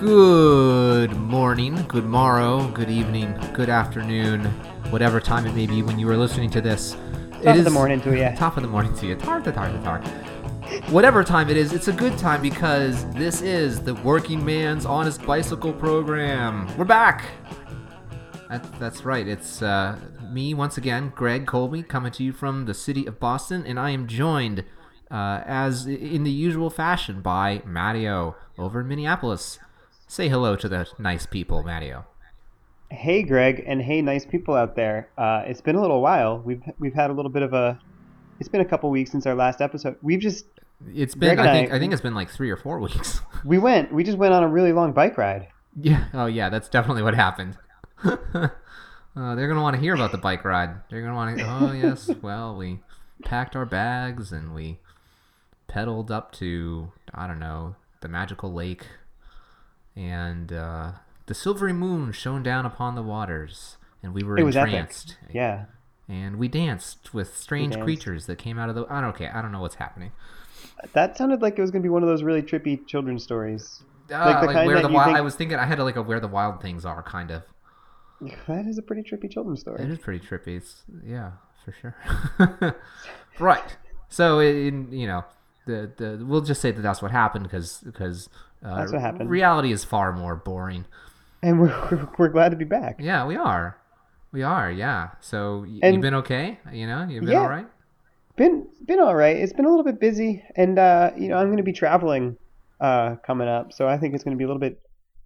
Good morning, good morrow, good evening, good afternoon, whatever time it may be when you are listening to this. Top of the morning to you. Whatever time it is, it's a good time because this is the Working Man's Honest Bicycle Program. We're back. That's right. It's me once again, Greg Colby, coming to you from the city of Boston, and I am joined, as in the usual fashion, by Mattio over in Minneapolis. Say hello to the nice people, Mattio. Hey, Greg, and hey, nice people out there. It's been a little while. We've had a little bit of a. It's been a couple weeks since our last episode. It's been. I think it's been like 3 or 4 weeks. We just went on a really long bike ride. Yeah. Oh, yeah. That's definitely what happened. They're gonna want to hear about the bike ride. They're gonna want to. Oh yes. Well, we packed our bags and we pedaled up to the magical lake and. The silvery moon shone down upon the waters, and we were entranced. Epic. Yeah. And we danced with strange creatures that came out of the... I don't know what's happening. That sounded like it was going to be one of those really trippy children's stories. I was thinking I had a Where the Wild Things Are kind of. That is a pretty trippy children's story. It is pretty trippy. Yeah, for sure. Right. So, we'll just say that's what happened because that's what happened. Reality is far more boring. And we're glad to be back. Yeah, we are. Yeah. So you've been okay. You've been all right. Been all right. It's been a little bit busy, and I'm going to be traveling coming up, so I think it's going to be a little bit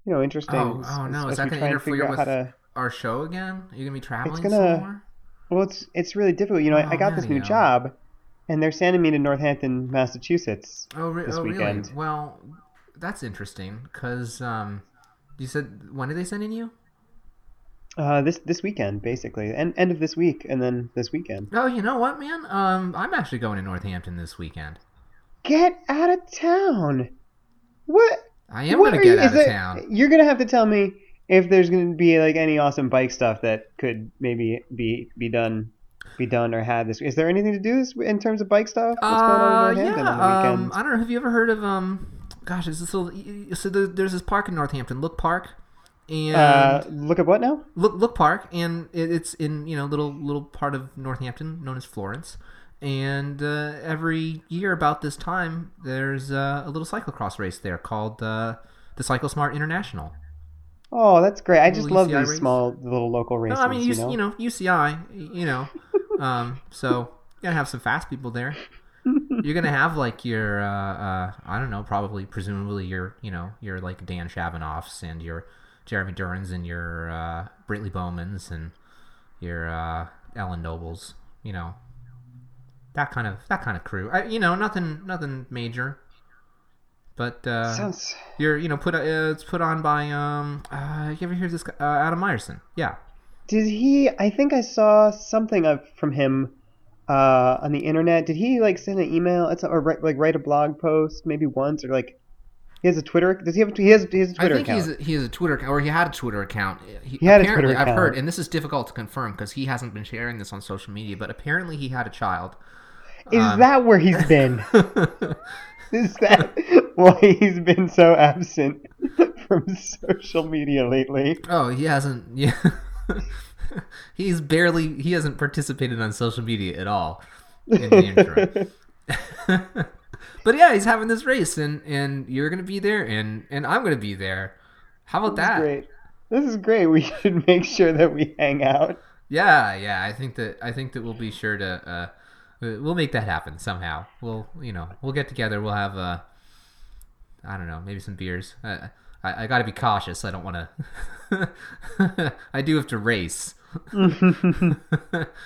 interesting. Is that going to interfere with our show again? Are you going to be traveling somewhere? Well, it's really difficult. I got this new job, and they're sending me to Northampton, Massachusetts. This weekend. Really? Well, that's interesting because. You said, when are they sending you? This weekend, basically. End of this week, and then this weekend. Oh, you know what, man? I'm actually going to Northampton this weekend. Get out of town! What? I am going to get out of town. You're going to have to tell me if there's going to be any awesome bike stuff that could maybe be done or had this. Is there anything to do in terms of bike stuff? What's going on in Northampton on the weekend? I don't know. Have you ever heard of Gosh, is this there's this park in Northampton, Look Park, and look at what now? Look Park, and it's in little part of Northampton known as Florence, and every year about this time there's a little cyclocross race there called the Cycle Smart International. Oh, that's great! I just love these small little local races. No, I mean UCI, so you're gonna have some fast people there. You're gonna have your presumably your Dan Chabanovs and your Jeremy Durrins and your Brittlee Bowmans and your Ellen Nobles, that kind of crew. Nothing major, but it's put on by you ever hear this guy, Adam Meyerson? Yeah. Did he? I think I saw something from him. On the internet, did he send an email? Write a blog post maybe once, or he has a Twitter? Does he have? He has a Twitter account. I think he has a Twitter, or he had a Twitter account. He had a Twitter account. I've heard, and this is difficult to confirm because he hasn't been sharing this on social media. But apparently, he had a child. Is that where he's been? Is that why he's been so absent from social media lately? Oh, he hasn't. Yeah. He hasn't participated on social media at all in the intro. But yeah, he's having this race, and you're going to be there, and I'm going to be there. How about that? This is great. We should make sure that we hang out. Yeah. I think that we'll be sure to we'll make that happen somehow. We'll we'll get together. We'll have maybe some beers. I got to be cautious. I don't want to. I do have to race.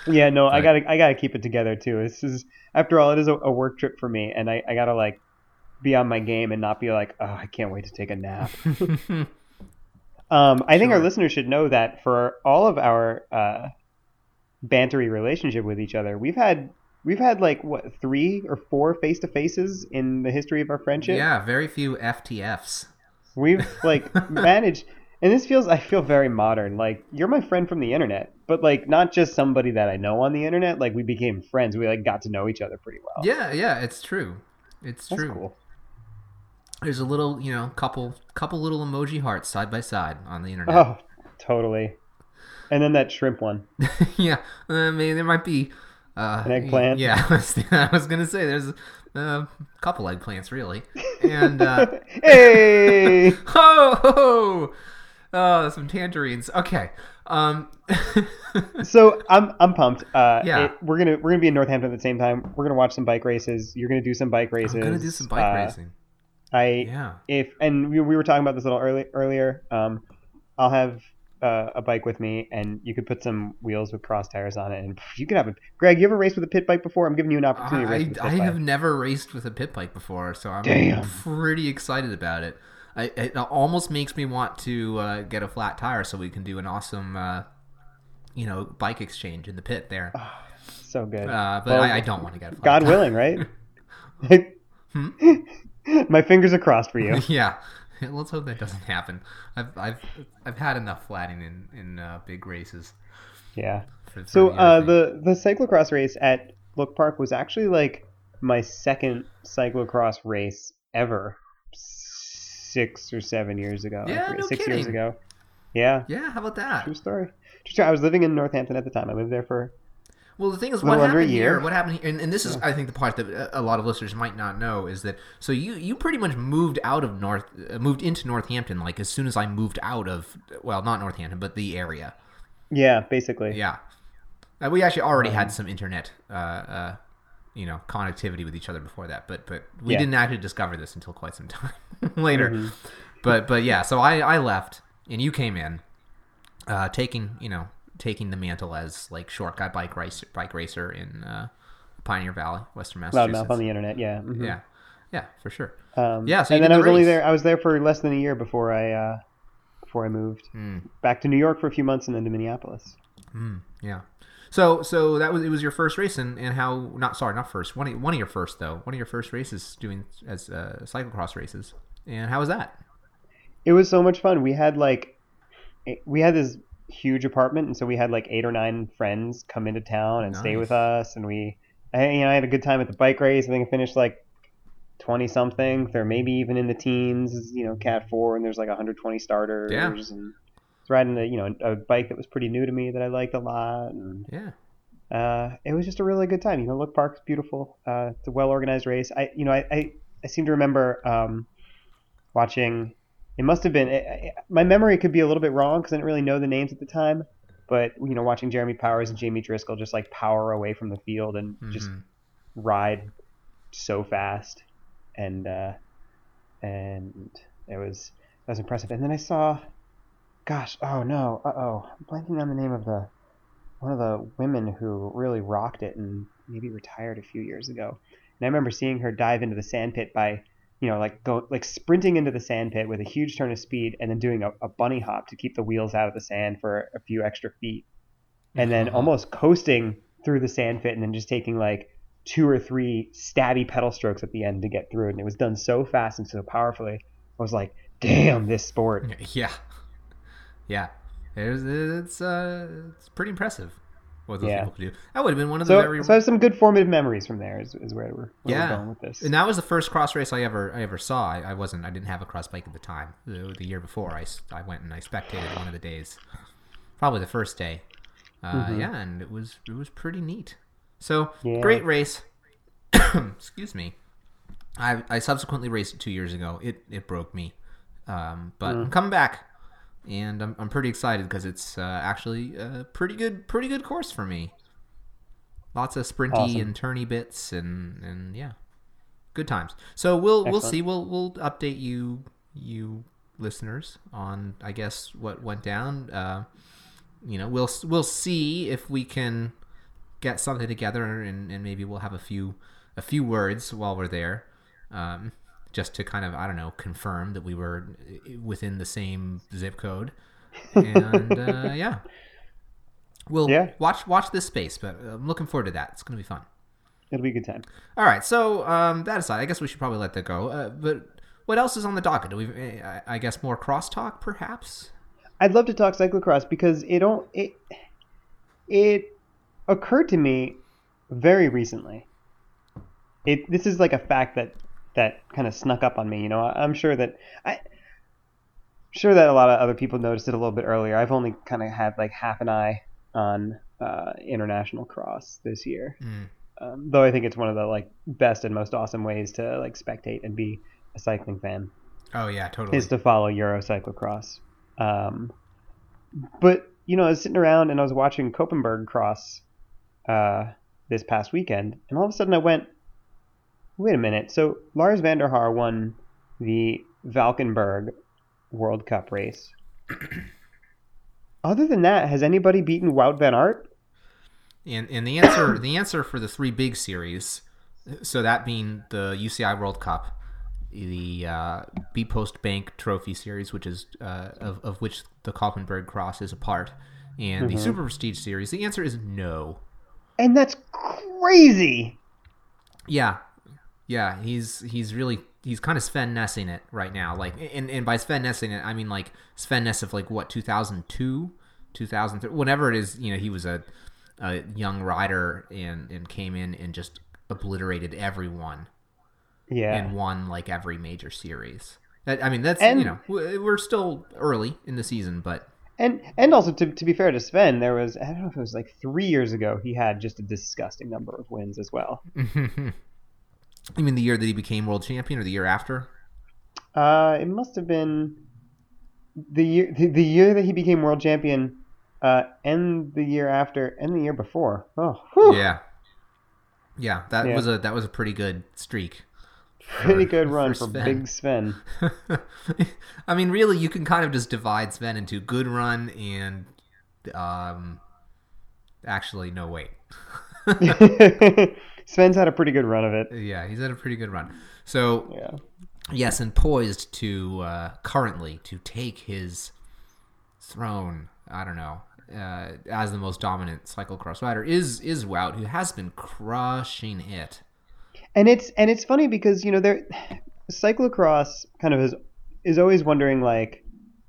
Yeah, no, I gotta keep it together too. This is, after all, it is a work trip for me, and I gotta be on my game and not be I can't wait to take a nap. I think our listeners should know that for all of our bantery relationship with each other, we've had 3 or 4 face-to-faces in the history of our friendship. Yeah, very few FTFs. We've managed, and I feel very modern. You're my friend from the internet, but not just somebody that I know on the internet. We became friends. We got to know each other pretty well. Yeah, it's true. That's cool. There's a little, you know, couple little emoji hearts side by side on the internet. Oh, totally. And then that shrimp one. Yeah, I mean, there might be an eggplant. Yeah, I was gonna say there's a couple eggplants really. And hey, ho! Some tangerines. Okay. So I'm pumped. Yeah. We're gonna be in Northampton at the same time. We're gonna watch some bike races. You're gonna do some bike races. I'm gonna do some bike racing. We were talking about this a little earlier. I'll have a bike with me, and you could put some wheels with cross tires on it, and you could have a. Greg, you ever raced with a pit bike before? I'm giving you an opportunity. I have never raced with a pit bike before, so I'm pretty excited about it. It almost makes me want to get a flat tire so we can do an awesome, bike exchange in the pit there. Oh, so good. But well, I don't want to get a flat God tire. Willing, right? My fingers are crossed for you. Yeah. Let's hope that doesn't happen. I've had enough flatting in big races. Yeah. So the cyclocross race at Look Park was actually like my second cyclocross race ever. 6 or 7 years ago. Yeah, no 6 kidding. Years ago. Yeah. Yeah, how about that? True story. I was living in Northampton at the time. I lived there for Well, the thing is, what happened here? What happened here? And this is, I think, the part that a lot of listeners might not know is that. So you pretty much moved into Northampton, like as soon as I moved out of, well, not Northampton, but the area. Yeah, basically. Yeah, we actually already had some internet, connectivity with each other before that, but we didn't actually discover this until quite some time later. Mm-hmm. But yeah, so I left and you came in, taking the mantle as like shortcut bike racer in Pioneer Valley, Western Massachusetts. Loud enough on the internet, yeah, mm-hmm. yeah, for sure. So and then I was there for less than a year before I moved back to New York for a few months and then to Minneapolis. Yeah. So that was your first race and how one of your first races doing as cyclocross races, and how was that? It was so much fun. We had this huge apartment, and so we had like 8 or 9 friends come into town and stay with us, and I had a good time at the bike race. I think I finished like 20 something, or maybe even in the teens, cat 4, and there's like 120 starters. Yeah. And riding a bike that was pretty new to me that I liked a lot, and it was just a really good time. Look Park's beautiful. It's a well organized race. I seem to remember watching. It must have been my memory could be a little bit wrong because I didn't really know the names at the time, but watching Jeremy Powers and Jamie Driscoll just like power away from the field and just ride so fast, and that was impressive. And then I saw. Gosh, oh no, I'm blanking on the name of one of the women who really rocked it and maybe retired a few years ago. And I remember seeing her dive into the sand pit by, sprinting into the sand pit with a huge turn of speed and then doing a bunny hop to keep the wheels out of the sand for a few extra feet. And then almost coasting through the sand pit and then just taking like 2 or 3 stabby pedal strokes at the end to get through. And it was done so fast and so powerfully. I was like, damn, this sport. Yeah. Yeah, it's pretty impressive what those people could do. That would have been one of the very. So I have some good formative memories from there. Is where we're going with this. And that was the first cross race I ever saw. I didn't have a cross bike at the time. The year before, I went and I spectated one of the days, probably the first day. Yeah, and it was pretty neat. So great race. Excuse me. I subsequently raced it 2 years ago. It broke me, but I'm coming back. And I'm pretty excited because it's actually a pretty good course for me. Lots of sprinty and turny bits and yeah, good times. So we'll see. We'll update you listeners on I guess what went down. We'll see if we can get something together and maybe we'll have a few words while we're there, just to kind of, I don't know, confirm that we were within the same zip code. And, We'll watch this space, but I'm looking forward to that. It's going to be fun. It'll be a good time. All right. So that aside, I guess we should probably let that go. But what else is on the docket? Do we, I guess, more crosstalk, perhaps? I'd love to talk cyclocross because it occurred to me very recently. This is like a fact that that kind of snuck up on me. You know, I'm sure that a lot of other people noticed it a little bit earlier. I've only kind of had like half an eye on international cross this year, though I think it's one of the like best and most awesome ways to like spectate and be a cycling fan. Oh yeah, totally. Is to follow Euro cyclocross. But you know, I was sitting around and I was watching Koppenberg Cross this past weekend, and all of a sudden I went, wait a minute. So Lars van der Haar won the Valkenburg World Cup race. Other than that, has anybody beaten Wout van Aert? And the answer for the three big series, so that being the UCI World Cup, the B Post Bank Trophy Series, which is of which the Koppenberg Cross is a part, and the Super Prestige Series, the answer is no. And that's crazy. Yeah, he's kind of Sven Nysing it right now. Like, and by Sven Nysing it, I mean like Sven Nys of like what, 2002, 2003, whenever it is. You know, he was a young rider and came in and just obliterated everyone. Yeah, and won like every major series. I mean, that's, and, you know, we're still early in the season, but. And also, to be fair to Sven, there was, I don't know if it was like 3 years ago, he had just a disgusting number of wins as well. You mean the year that he became world champion, or the year after? It must have been the year that he became world champion, and the year after, and the year before. Oh, whew. Yeah. That was a pretty good streak. Pretty good run for Sven. Big Sven. I mean, really, you can kind of just divide Sven into good run and, actually, no, wait. Sven's had a pretty good run of it. Yeah, he's had a pretty good run. So, Yes, and poised to currently to take his throne, I don't know, as the most dominant cyclocross rider is Wout, who has been crushing it. And it's funny because, you know, there, cyclocross kind of is always wondering, like,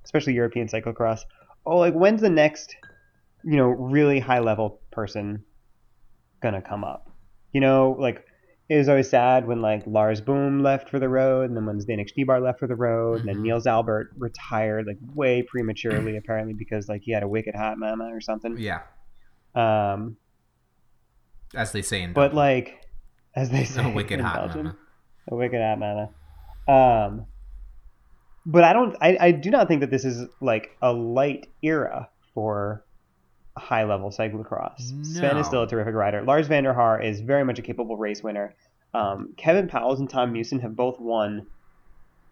especially European cyclocross, oh, like, when's the next, you know, really high level person gonna come up? You know, like, it was always sad when like Lars Boom left for the road, and then when Zdeněk Štybar left for the road, and then Niels Albert retired like way prematurely apparently because like he had a wicked hot mama or something. Yeah. As they say in Belgium. But like. As they say, a wicked hot nana. But I do not think that this is like a light era for high level cyclocross. No. Sven is still a terrific rider. Lars van der Haar is very much a capable race winner. Kevin Pauwels and Tom Musen have both won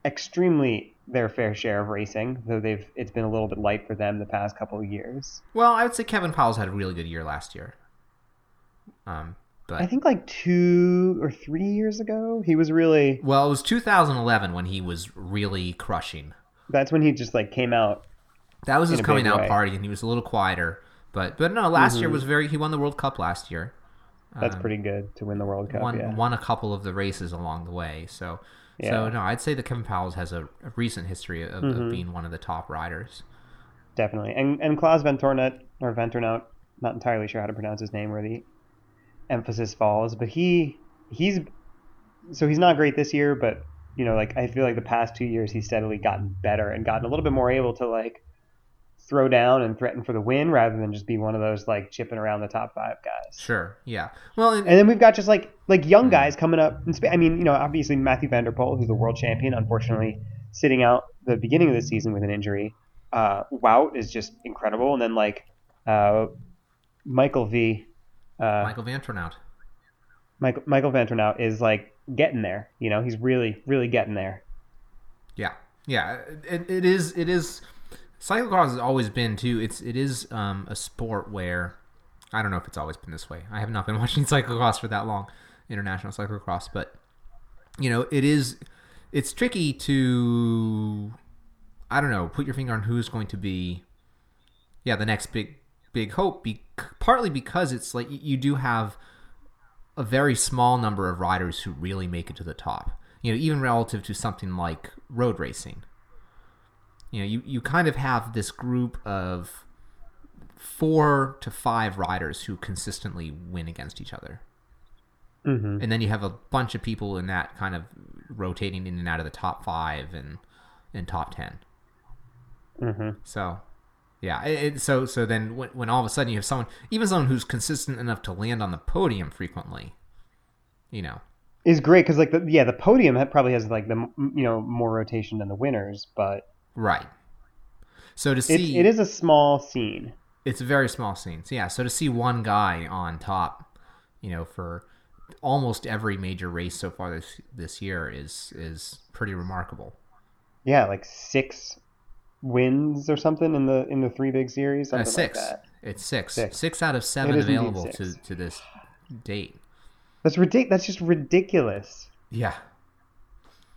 extremely their fair share of racing, though it's been a little bit light for them the past couple of years. Well, I would say Kevin Pauwels had a really good year last year. But I think like 2 or 3 years ago, he was really... Well, it was 2011 when he was really crushing. That's when he just like came out. That was his coming out party, and he was a little quieter. But no, last year was very... He won the World Cup last year. That's pretty good to win the World Cup, won a couple of the races along the way. So no, I'd say that Kevin Pauwels has a recent history of being one of the top riders. Definitely. And Klaas Vantornout, or Vantornout, not entirely sure how to pronounce his name, really. Emphasis falls, but he's not great this year, but you know, like, I feel like the past 2 years he's steadily gotten better and gotten a little bit more able to like throw down and threaten for the win rather than just be one of those like chipping around the top five guys. Sure, yeah. Well, and then we've got just like young guys coming up in Spain. I mean, you know, obviously Mathieu van der Poel, who's the world champion, unfortunately sitting out the beginning of the season with an injury. Wout is just incredible, and then like Michael Vanthourenhout is like getting there. You know, he's really, really getting there. Yeah. It is. Cyclocross has always been too. It is a sport where, I don't know if it's always been this way. I have not been watching cyclocross for that long, international cyclocross. But you know, it's tricky to, I don't know, put your finger on who's going to be, the next big hope, partly because it's like you do have a very small number of riders who really make it to the top, you know, even relative to something like road racing. You know, you kind of have this group of 4 to 5 riders who consistently win against each other. Mm-hmm. And then you have a bunch of people in that kind of rotating in and out of the top 5 and top 10. Mm-hmm. So, yeah. So then when all of a sudden you have someone, even someone who's consistent enough to land on the podium frequently, you know, is great because like the podium probably has like the more rotation than the winners, but right. So to see it is a small scene. It's a very small scene. So yeah, so to see one guy on top, for almost every major race so far this year is pretty remarkable. Yeah, like 6 wins or something in the 3 big series. Six. Like that. It's six. 6 out of 7 available to this date. That's just ridiculous. Yeah.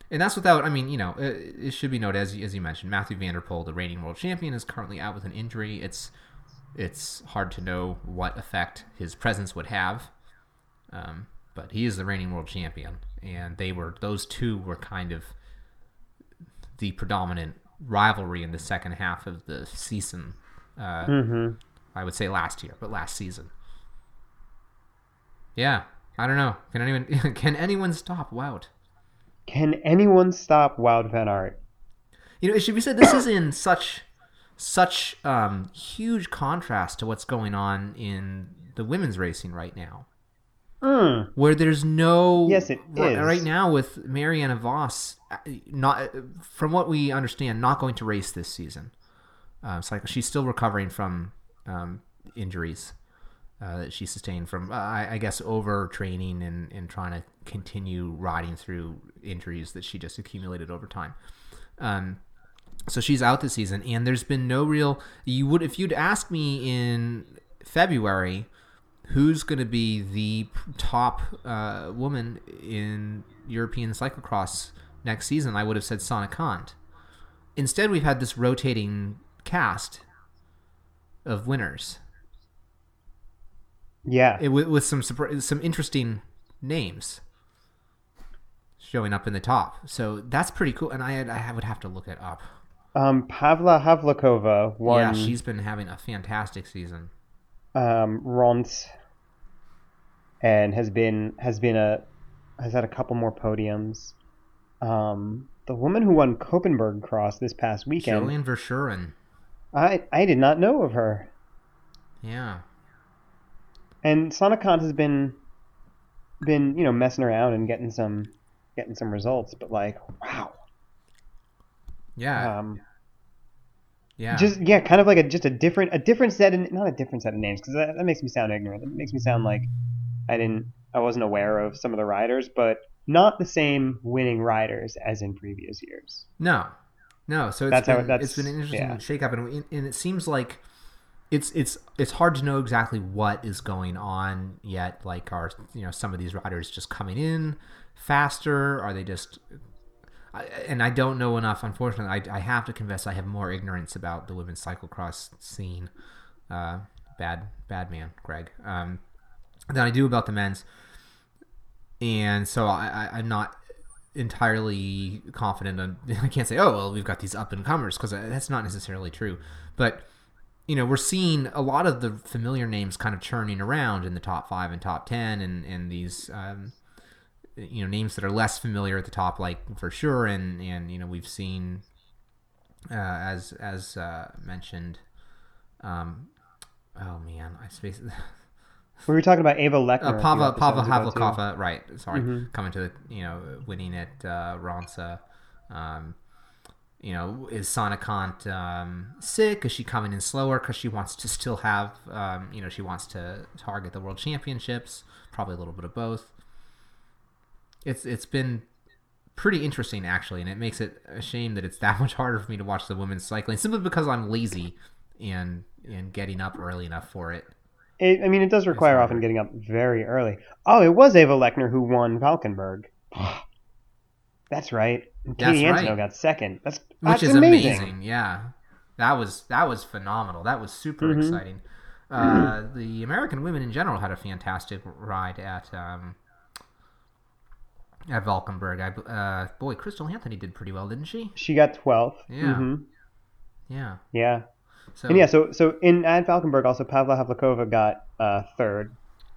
And that's without, it should be noted, as you mentioned, Mathieu van der Poel, the reigning world champion, is currently out with an injury. It's hard to know what effect his presence would have. But he is the reigning world champion. And those two were kind of the predominant rivalry in the second half of the season. I would say last year, but last season. Yeah. I don't know. Can anyone stop Wout? Can anyone stop Wout van Aert? It should be said this is in such huge contrast to what's going on in the women's racing right now, where there's no. Yes, it is right now with Marianne Vos. Not, from what we understand, not going to race this season. It's like she's still recovering from injuries. That she sustained from, I guess, overtraining and trying to continue riding through injuries that she just accumulated over time. So she's out this season, and there's been no real. If you'd asked me in February, who's going to be the top woman in European cyclocross next season, I would have said Sanne Cant. Instead, we've had this rotating cast of winners. Yeah, with some interesting names showing up in the top, so that's pretty cool. And I would have to look it up. Pavla Havlíková won. Yeah, she's been having a fantastic season. Florence, and has had a couple more podiums. The woman who won Koppenberg Cross this past weekend, Jolien Verschuren. I did not know of her. Yeah. And Sanne Cant has been messing around and getting some results, but like, wow. Yeah. Kind of like a different set in, not a different set of names, because that makes me sound ignorant. It makes me sound like I wasn't aware of some of the riders, but not the same winning riders as in previous years. No. So it's been an interesting shakeup, and it seems like. It's hard to know exactly what is going on yet. Like, are some of these riders just coming in faster? Are they just? And I don't know enough. Unfortunately, I have to confess I have more ignorance about the women's cyclocross scene. Bad man, Greg. Than I do about the men's. And so I'm not entirely confident. I can't say, oh well, we've got these up and comers, because that's not necessarily true, but. We're seeing a lot of the familiar names kind of churning around in the top 5 and top 10, and these, names that are less familiar at the top, like for sure. And we've seen, as mentioned, oh man, I spaced. We were talking about Ava Lechner. Pavla Havlíková, right? Sorry, coming to the, winning at Ronsa. Is Sanne Cant sick? Is she coming in slower because she wants to still have, she wants to target the world championships? Probably a little bit of both. It's been pretty interesting, actually, and it makes it a shame that it's that much harder for me to watch the women's cycling, simply because I'm lazy and getting up early enough for it. It does require often getting up very early. Oh, it was Ava Lechner who won Valkenburg. That's right. And Katie Antonio got second. Which is amazing. Yeah, that was phenomenal. That was super exciting. The American women in general had a fantastic ride at Valkenburg. Crystal Anthony did pretty well, didn't she? She got 12th. Yeah. Yeah. Yeah. So at Valkenburg also Pavla Havlíková got third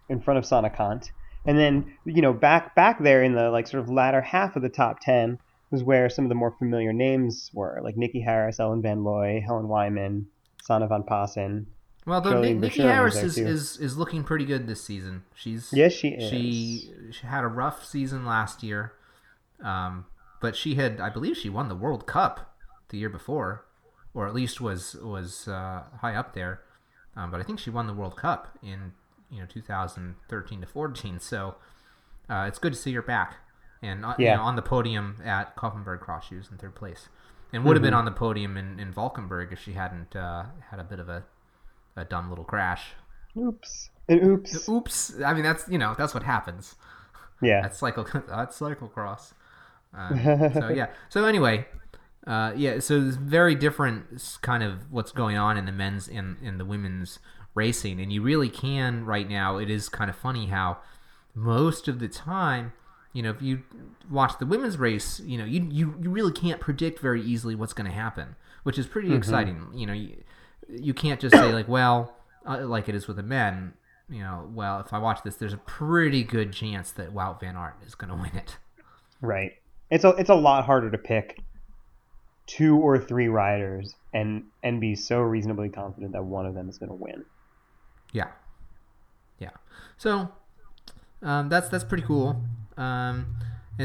in front of Sanne Cant. And then, you know, back there in the like sort of latter half of the top 10 was where some of the more familiar names were, like Nikki Harris, Ellen Van Looy, Helen Wyman, Sanne van Passen. Well, though Nikki Harris is looking pretty good this season. Yes, she is. She had a rough season last year, but she had, I believe, she won the World Cup the year before, or at least was high up there. But I think she won the World Cup in 2013 to 2014. So it's good to see her back and on the podium at Koppenberg Cross. She was in third place, and would have been on the podium in Valkenburg if she hadn't had a bit of a dumb little crash. Oops. I mean, that's, that's what happens. Yeah. That's cyclocross. So anyway, so it's very different kind of what's going on in the men's and in the women's racing. And you really can right now, it is kind of funny how most of the time, if you watch the women's race, you really can't predict very easily what's going to happen, which is pretty exciting. You can't just say like it is with the men, if I watch this, there's a pretty good chance that Wout van Aert is going to win it. Right. It's a lot harder to pick two or three riders and be so reasonably confident that one of them is going to win. Yeah. Yeah. So that's pretty cool. I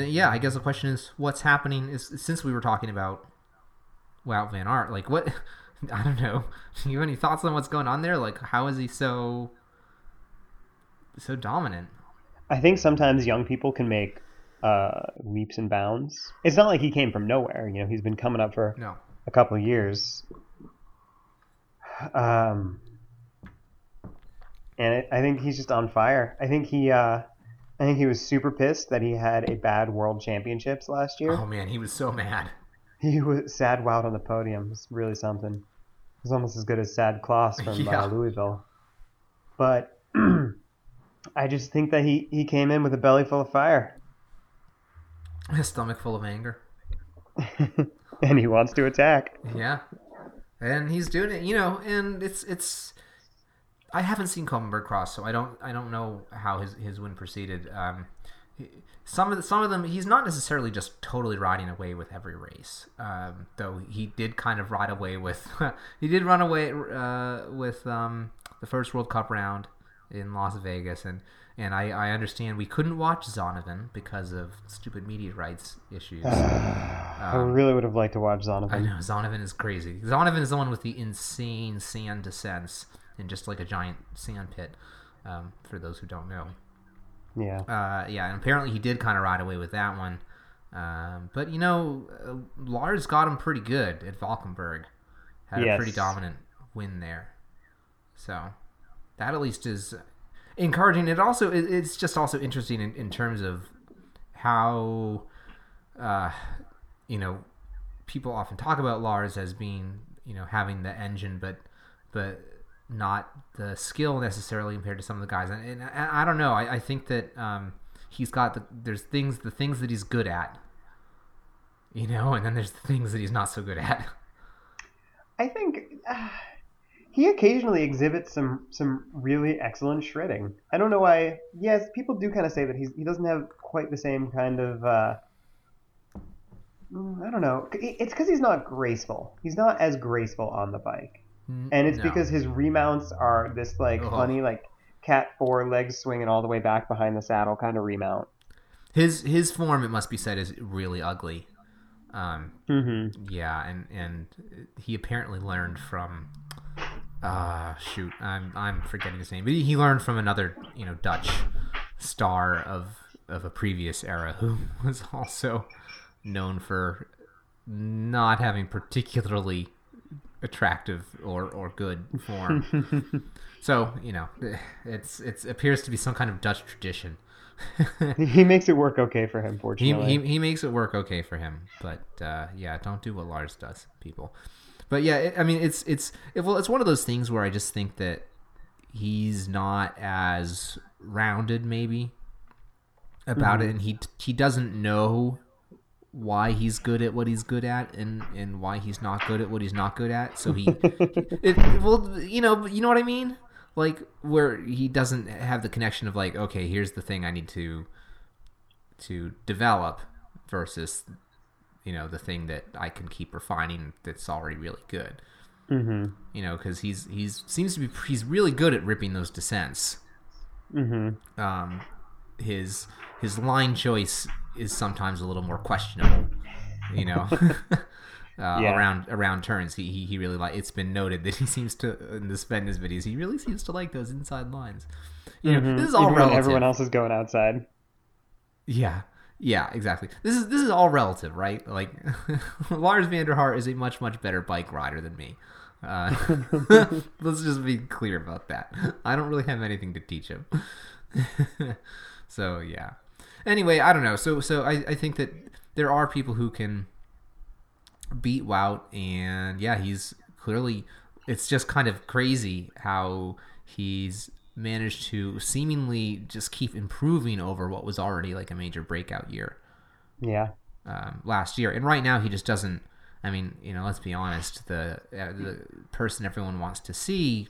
guess the question is what's happening is, since we were talking about Wout van Aert, like what... I don't know. Do you have any thoughts on what's going on there? Like, how is he so dominant? I think sometimes young people can make leaps and bounds. It's not like he came from nowhere. He's been coming up for a couple of years. I think he's just on fire. I think he was super pissed that he had a bad World Championships last year. Oh man, he was so mad. He was sad Wout on the podium. It's really something. It was almost as good as sad Klaas from Louisville. But I just think that he came in with a belly full of fire. His stomach full of anger. And he wants to attack. Yeah. And he's doing it, and it's I haven't seen Koppenberg Cross, so I don't know how his win proceeded. Some of them, he's not necessarily just totally riding away with every race, though he did kind of ride away with, he did run away with the first World Cup round in Las Vegas, and I understand we couldn't watch Zonovan because of stupid media rights issues. I really would have liked to watch Zonovan. I know, Zonovan is crazy. Zonovan is the one with the insane sand descents and just like a giant sand pit, for those who don't know. Yeah. And apparently he did kind of ride away with that one. But, Lars got him pretty good at Valkenburg. Had a pretty dominant win there. So that at least is encouraging. It also, it's just also interesting in terms of how, people often talk about Lars as being, having the engine, but not the skill necessarily compared to some of the guys, and I don't know. I think that he's got the things that he's good at, and then there's the things that he's not so good at. I think he occasionally exhibits some really excellent shredding. I don't know why. Yes, people do kind of say that he doesn't have quite the same kind of. I don't know. It's because he's not graceful. He's not as graceful on the bike. And it's because his remounts are this funny cat four legs swinging all the way back behind the saddle kind of remount. His form, it must be said, is really ugly. Yeah, and he apparently learned from I'm forgetting his name, but he learned from another Dutch star of a previous era who was also known for not having particularly attractive or good form. So it's appears to be some kind of Dutch tradition. He makes it work okay for him, fortunately. He makes it work okay for him, but don't do what Lars does, people. But it's one of those things where I just think that he's not as rounded maybe about it, and he doesn't know why he's good at what he's good at and why he's not good at what he's not good at. So he, you know what I mean? like where he doesn't have the connection of like, okay, here's the thing I need to develop versus, you know, the thing that I can keep refining that's already really good. Mm-hmm. You know, because he's really good at ripping those descents. Mm-hmm. His line choice is sometimes a little more questionable, you know. Yeah. Around turns, he really like. It's been noted that he seems to, in the Sven Nys videos, he really seems to like those inside lines. You know, this is all relative. Everyone else is going outside. Yeah, exactly. This is all relative, right? Like, Lars van der Haar is a much, much better bike rider than me. Let's just be clear about that. I don't really have anything to teach him. So yeah. Anyway, I don't know. So I think that there are people who can beat Wout, and yeah, he's clearly. It's just kind of crazy how he's managed to seemingly just keep improving over what was already like a major breakout year. Yeah. Last year, and right now he just doesn't. I mean, you know, let's be honest. The person everyone wants to see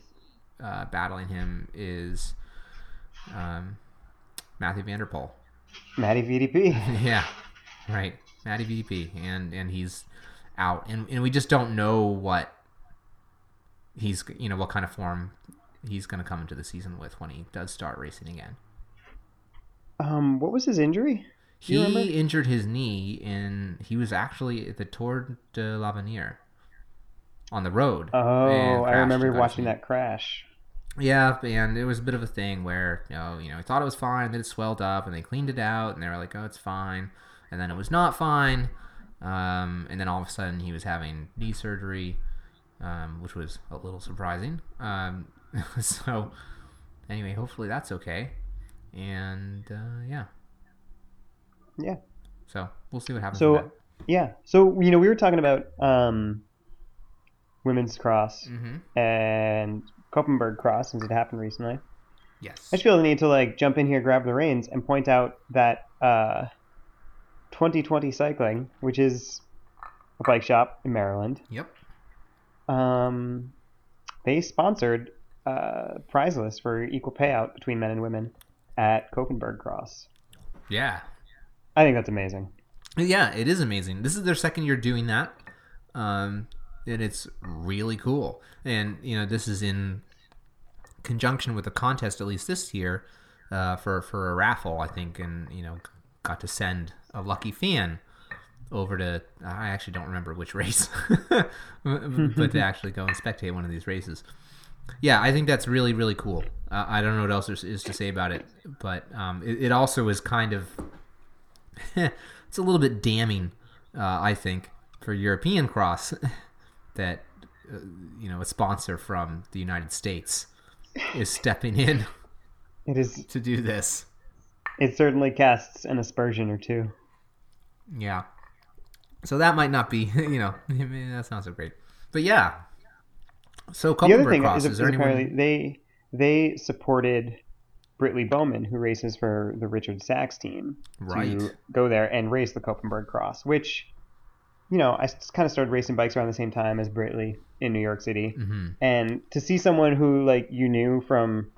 battling him is Mathieu van der Poel. Matty VDP. Yeah, right. Matty VDP, and he's out, and we just don't know what he's, you know, what kind of form he's going to come into the season with when he does start racing again. What was his injury? He injured his knee, and he was actually at the Tour de l'Avenir on the road. Oh, I remember watching that crash. Yeah, and it was a bit of a thing where, you know, he thought it was fine, then it swelled up, and they cleaned it out, and they were like, oh, it's fine. And then it was not fine. And then all of a sudden he was having knee surgery, which was a little surprising. So anyway, hopefully that's okay. And yeah. Yeah. So we'll see what happens. So yeah. So, you know, we were talking about women's cross and Koppenberg Cross, since it happened recently. Yes. I just feel the need to like jump in here, grab the reins, and point out that 2020 Cycling, which is a bike shop in Maryland. Yep. They sponsored a prize list for equal payout between men and women at Koppenberg Cross. Yeah. I think that's amazing. Yeah, it is amazing. This is their second year doing that. And it's really cool. And, you know, this is in conjunction with a contest, at least this year, for a raffle, I think, and, you know, got to send a lucky fan over to, I actually don't remember which race, but to actually go and spectate one of these races. Yeah, I think that's really, really cool. I don't know what else there is to say about it, but it also is kind of, it's a little bit damning, I think, for European cross that, you know, a sponsor from the United States is stepping in to do this. It certainly casts an aspersion or two. Yeah. So that might not be, you know, I mean, that's not so great. But yeah. So Koppenberg Cross, is there anyone? They supported Brittlee Bowman, who races for the Richard Sachs team, right, to go there and race the Koppenberg Cross, which, you know, I kind of started racing bikes around the same time as Brittlee in New York City. Mm-hmm. And to see someone who, like, you knew from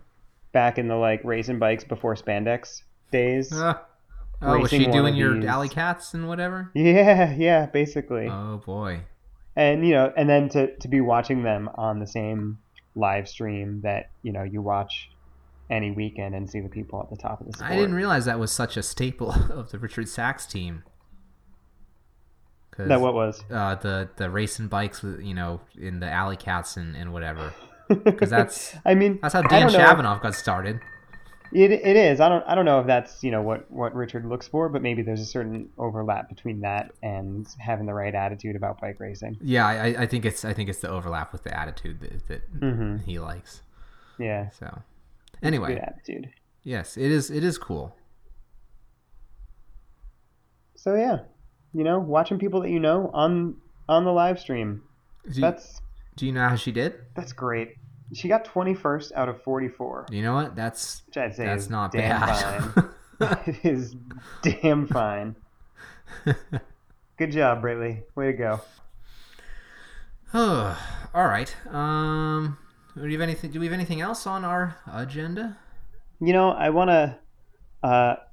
back in the, like, racing bikes before spandex days. Oh, was she doing your alley cats and whatever? Yeah, basically. Oh boy. And, you know, and then to be watching them on the same live stream that, you know, you watch any weekend and see the people at the top of the sport. I didn't realize that was such a staple of the Richard Sachs team. That what was? The racing bikes, you know, in the alley cats and whatever. Because that's, I mean, that's how Dan Chabanov got started. It is. I don't know if that's, you know, what Richard looks for, but maybe there's a certain overlap between that and having the right attitude about bike racing. Yeah, I think it's the overlap with the attitude that he likes. Yeah. So anyway, good attitude. Yes, it is cool. So yeah, you know, watching people that you know on the live stream. Do you know how she did? That's great. She got 21st out of 44. You know what? That's not bad. It is damn fine. Good job, Brittlee. Way to go. All right. Do we have anything else on our agenda? You know, I want to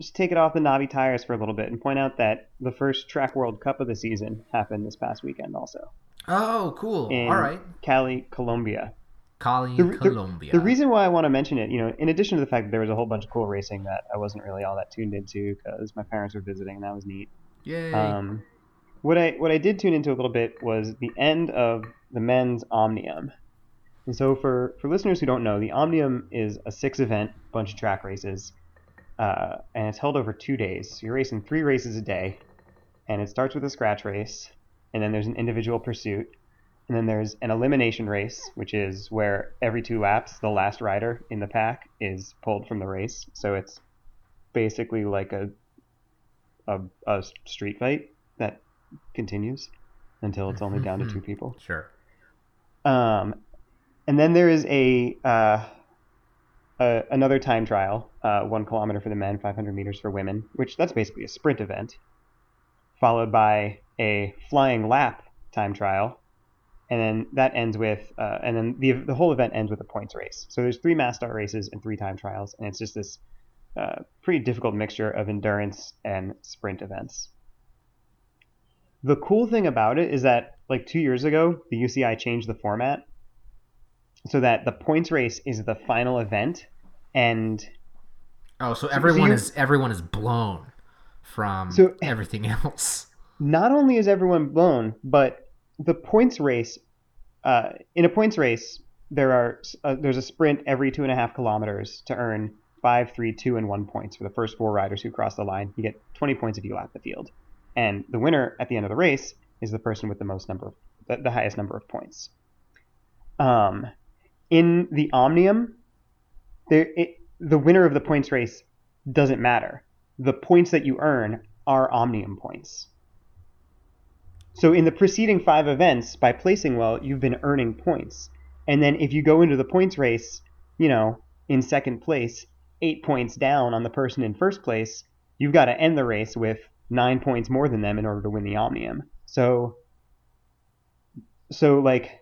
just take it off the knobby tires for a little bit and point out that the first Track World Cup of the season happened this past weekend also. Oh, cool. All right. Cali, Colombia. Cali, Colombia. The reason why I want to mention it, you know, in addition to the fact that there was a whole bunch of cool racing that I wasn't really all that tuned into because my parents were visiting and that was neat. Yay. What I did tune into a little bit was the end of the men's omnium. And so for listeners who don't know, the omnium is a 6-event bunch of track races, and it's held over 2 days. So you're racing 3 races a day, and it starts with a scratch race, and then there's an individual pursuit, and then there's an elimination race, which is where every 2 laps, the last rider in the pack is pulled from the race. So it's basically like a street fight that continues until it's only down to 2 people. Sure. And then there is another time trial, 1 kilometer for the men, 500 meters for women, which that's basically a sprint event, followed by a flying lap time trial, and then that ends with and then the whole event ends with a points race. So there's 3 mass start races and 3 time trials, and it's just this pretty difficult mixture of endurance and sprint events. The cool thing about it is that like 2 years ago, the UCI changed the format so that the points race is the final event, and so everyone is blown from everything else. Not only is everyone blown, but the points race, in a points race, there's a sprint every 2.5 kilometers to earn 5, 3, 2, and 1 points for the first 4 riders who cross the line. You get 20 points if you lap the field. And the winner at the end of the race is the person with the highest number of points. In the Omnium, the winner of the points race doesn't matter. The points that you earn are Omnium points. So in the preceding 5 events, by placing well, you've been earning points. And then if you go into the points race, you know, in second place, 8 points down on the person in first place, you've got to end the race with 9 points more than them in order to win the Omnium. So like...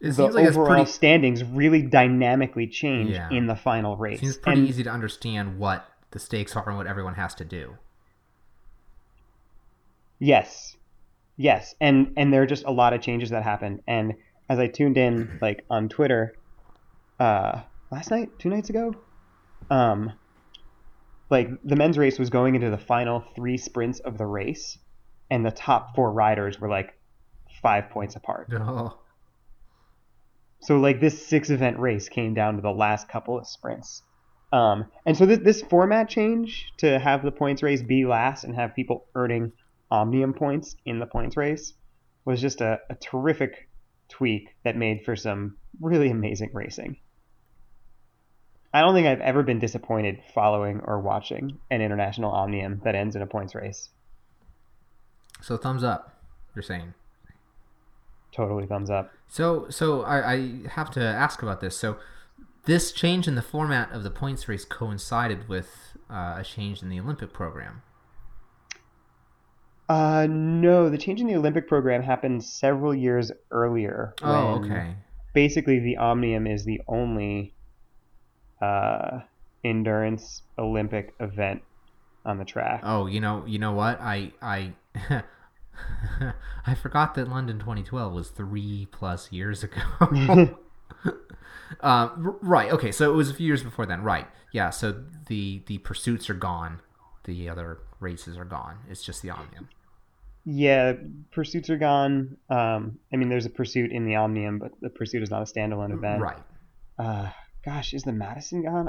The overall standings really dynamically change in the final race. It seems pretty easy to understand what the stakes are and what everyone has to do. Yes. And there are just a lot of changes that happen. And as I tuned in like on Twitter last night, 2 nights ago, like the men's race was going into the final 3 sprints of the race, and the top 4 riders were like 5 points apart. Oh. So like this 6-event race came down to the last couple of sprints. And so this format change to have the points race be last and have people earning Omnium points in the points race was just a terrific tweak that made for some really amazing racing. I don't think I've ever been disappointed following or watching an international Omnium that ends in a points race. So thumbs up, you're saying. Totally thumbs up. So I have to ask about this. So this change in the format of the points race coincided with a change in the Olympic program. No, the change in the Olympic program happened several years earlier. Oh, okay. Basically, the Omnium is the only endurance Olympic event on the track. Oh, you know what? I I forgot that London 2012 was 3+ years ago. Right. Okay. So it was a few years before then. Right. Yeah. So the pursuits are gone. The other races are gone. It's just the Omnium. Yeah. Pursuits are gone. I mean, there's a pursuit in the Omnium, but the pursuit is not a standalone event. Right. Gosh, is the Madison gone?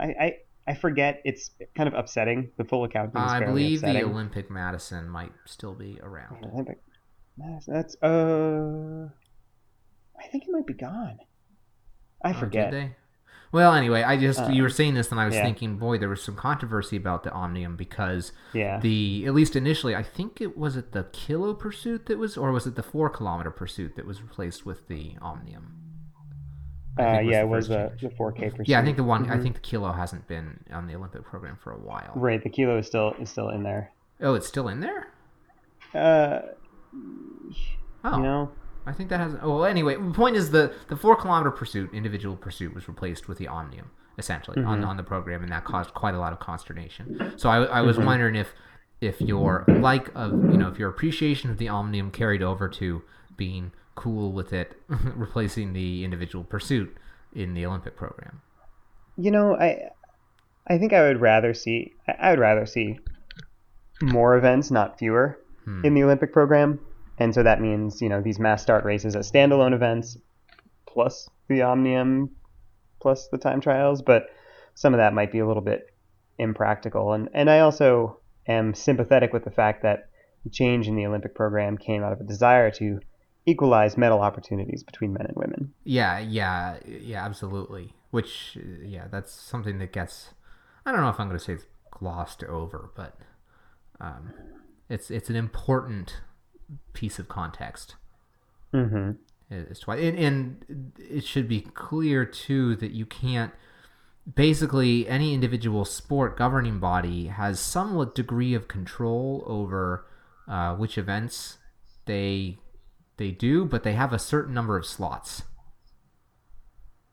I forget. It's kind of upsetting. The full account is fairly upsetting. I believe the Olympic Madison might still be around. Olympic Madison. That's I think it might be gone. I forget. Well, anyway, I just you were saying this, and I was thinking, boy, there was some controversy about the Omnium because the at least initially, I think it was it the kilo pursuit that was, or was it the 4-kilometer pursuit that was replaced with the Omnium? It was the 4K pursuit. Yeah, I think the one. Mm-hmm. I think the kilo hasn't been on the Olympic program for a while. Right, the kilo is still in there. Oh, it's still in there. You know, I think that has... Well, anyway, the point is the 4-kilometer pursuit, individual pursuit, was replaced with the omnium, essentially, mm-hmm. on the program, and that caused quite a lot of consternation. So I was mm-hmm. wondering if your like of, you know, if your appreciation of the omnium carried over to being cool with it replacing the individual pursuit in the Olympic program. You know, I think I would rather see more events, not fewer, in the Olympic program. And so that means, you know, these mass start races as standalone events, plus the omnium, plus the time trials. But some of that might be a little bit impractical. And I also am sympathetic with the fact that the change in the Olympic program came out of a desire to equalize medal opportunities between men and women. Yeah, absolutely. Which, yeah, that's something that gets, I don't know if I'm going to say it's glossed over, but it's an important piece of context. Mm-hmm. It's twice, and it should be clear too that you can't. Basically, any individual sport governing body has some degree of control over which events they do, but they have a certain number of slots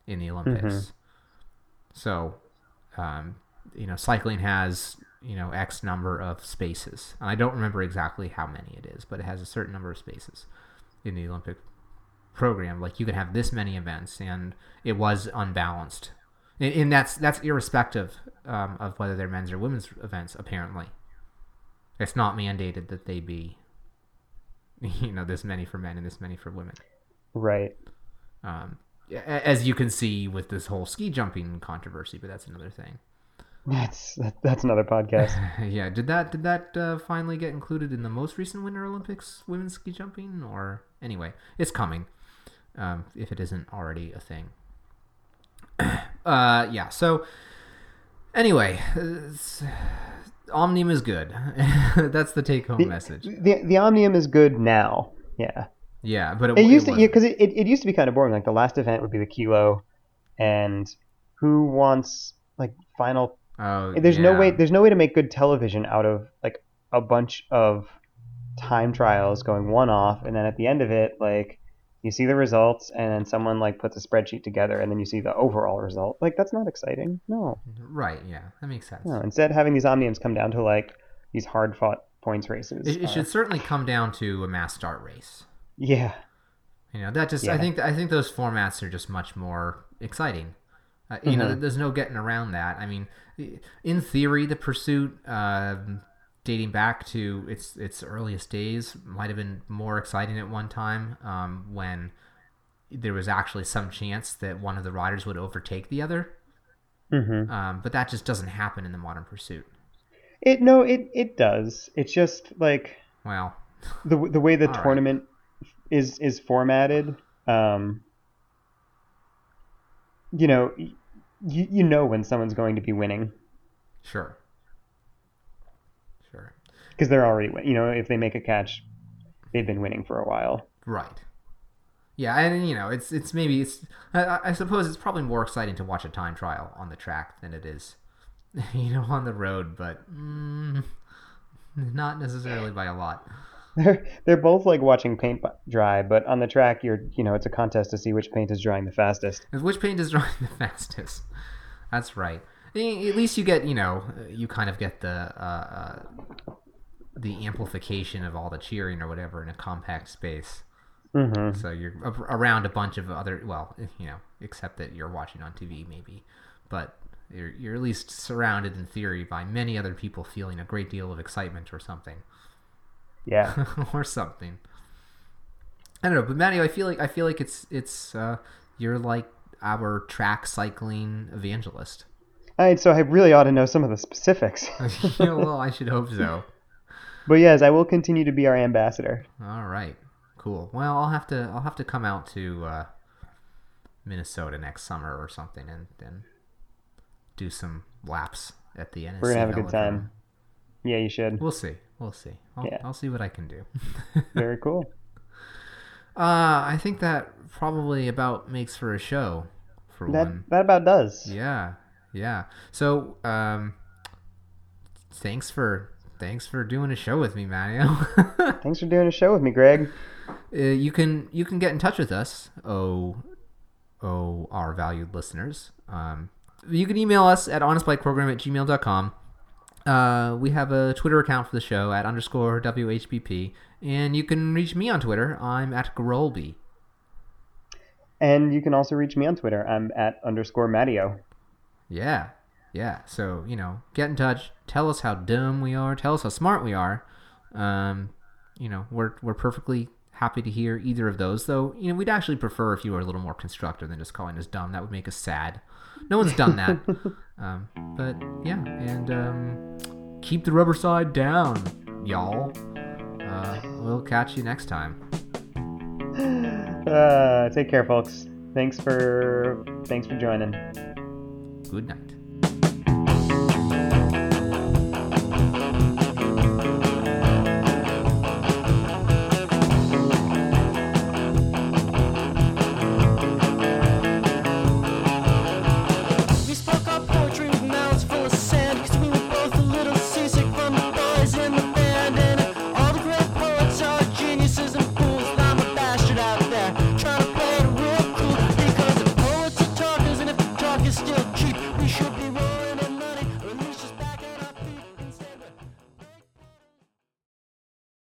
in the Olympics. Mm-hmm. So, you know, cycling has, you know, X number of spaces. And I don't remember exactly how many it is, but it has a certain number of spaces in the Olympic program. Like, you can have this many events, and it was unbalanced. And that's irrespective of whether they're men's or women's events, apparently. It's not mandated that they be, you know, this many for men and this many for women. Right. As you can see with this whole ski jumping controversy, but that's another thing. That's another podcast. Yeah. Did that finally get included in the most recent Winter Olympics, women's ski jumping? Or anyway, it's coming, if it isn't already a thing. Yeah. So anyway, omnium is good. That's the take-home message. The omnium is good now. Yeah. Yeah, but it used to, because it used to be kind of boring. Like, the last event would be the kilo, and who wants like final? Oh, there's no way. There's no way to make good television out of like a bunch of time trials going one off, and then at the end of it, like, you see the results, and then someone like puts a spreadsheet together, and then you see the overall result. Like, that's not exciting. No. Right. Yeah, that makes sense. No. Instead, having these omniums come down to like these hard-fought points races. It should certainly come down to a mass start race. Yeah. You know, that just, yeah. I think those formats are just much more exciting. You mm-hmm. know, there's no getting around that. I mean, in theory, the pursuit, dating back to its earliest days, might have been more exciting at one time, when there was actually some chance that one of the riders would overtake the other. Mm-hmm. But that just doesn't happen in the modern pursuit. It does. It's just like, well, the way the tournament right. is formatted. You know, you know when someone's going to be winning. Sure. Because they're already, you know, if they make a catch, they've been winning for a while. Right. Yeah, and you know, it's maybe I suppose it's probably more exciting to watch a time trial on the track than it is, you know, on the road, but not necessarily by a lot. They're both like watching paint dry, but on the track, it's a contest to see which paint is drying the fastest. Which paint is drying the fastest? That's right. At least you get, you know, you kind of get the amplification of all the cheering or whatever in a compact space. Mm-hmm. So you're around a bunch of other, well, you know, except that you're watching on TV maybe, but you're at least surrounded in theory by many other people feeling a great deal of excitement or something. Yeah. Or something. I don't know, but Mattio, I feel like it's you're like our track cycling evangelist. All right, so I really ought to know some of the specifics. Yeah, well, I should hope so. But yes, I will continue to be our ambassador. All right, cool. Well, I'll have to come out to Minnesota next summer or something, and then do some laps at the NSC. We're gonna have a good time. Yeah, you should. We'll see. I'll see what I can do. Very cool. I think that probably about makes for a show. For that, one. That about does. Yeah. So, thanks for Thanks for doing a show with me, Mattio. Thanks for doing a show with me, Greg. You can get in touch with us, our valued listeners. You can email us at honestbikeprogram@gmail.com. We have a Twitter account for the show at _WHBP, and you can reach me on Twitter. I'm at Grolby. And you can also reach me on Twitter. I'm at _Mattio. Yeah. Yeah. So, get in touch. Tell us how dumb we are. Tell us how smart we are. We're perfectly happy to hear either of those, though, we'd actually prefer if you were a little more constructive than just calling us dumb. That would make us sad. No one's done that. But yeah. And, keep the rubber side down, y'all. We'll catch you next time. Take care, folks. Thanks for joining. Good night.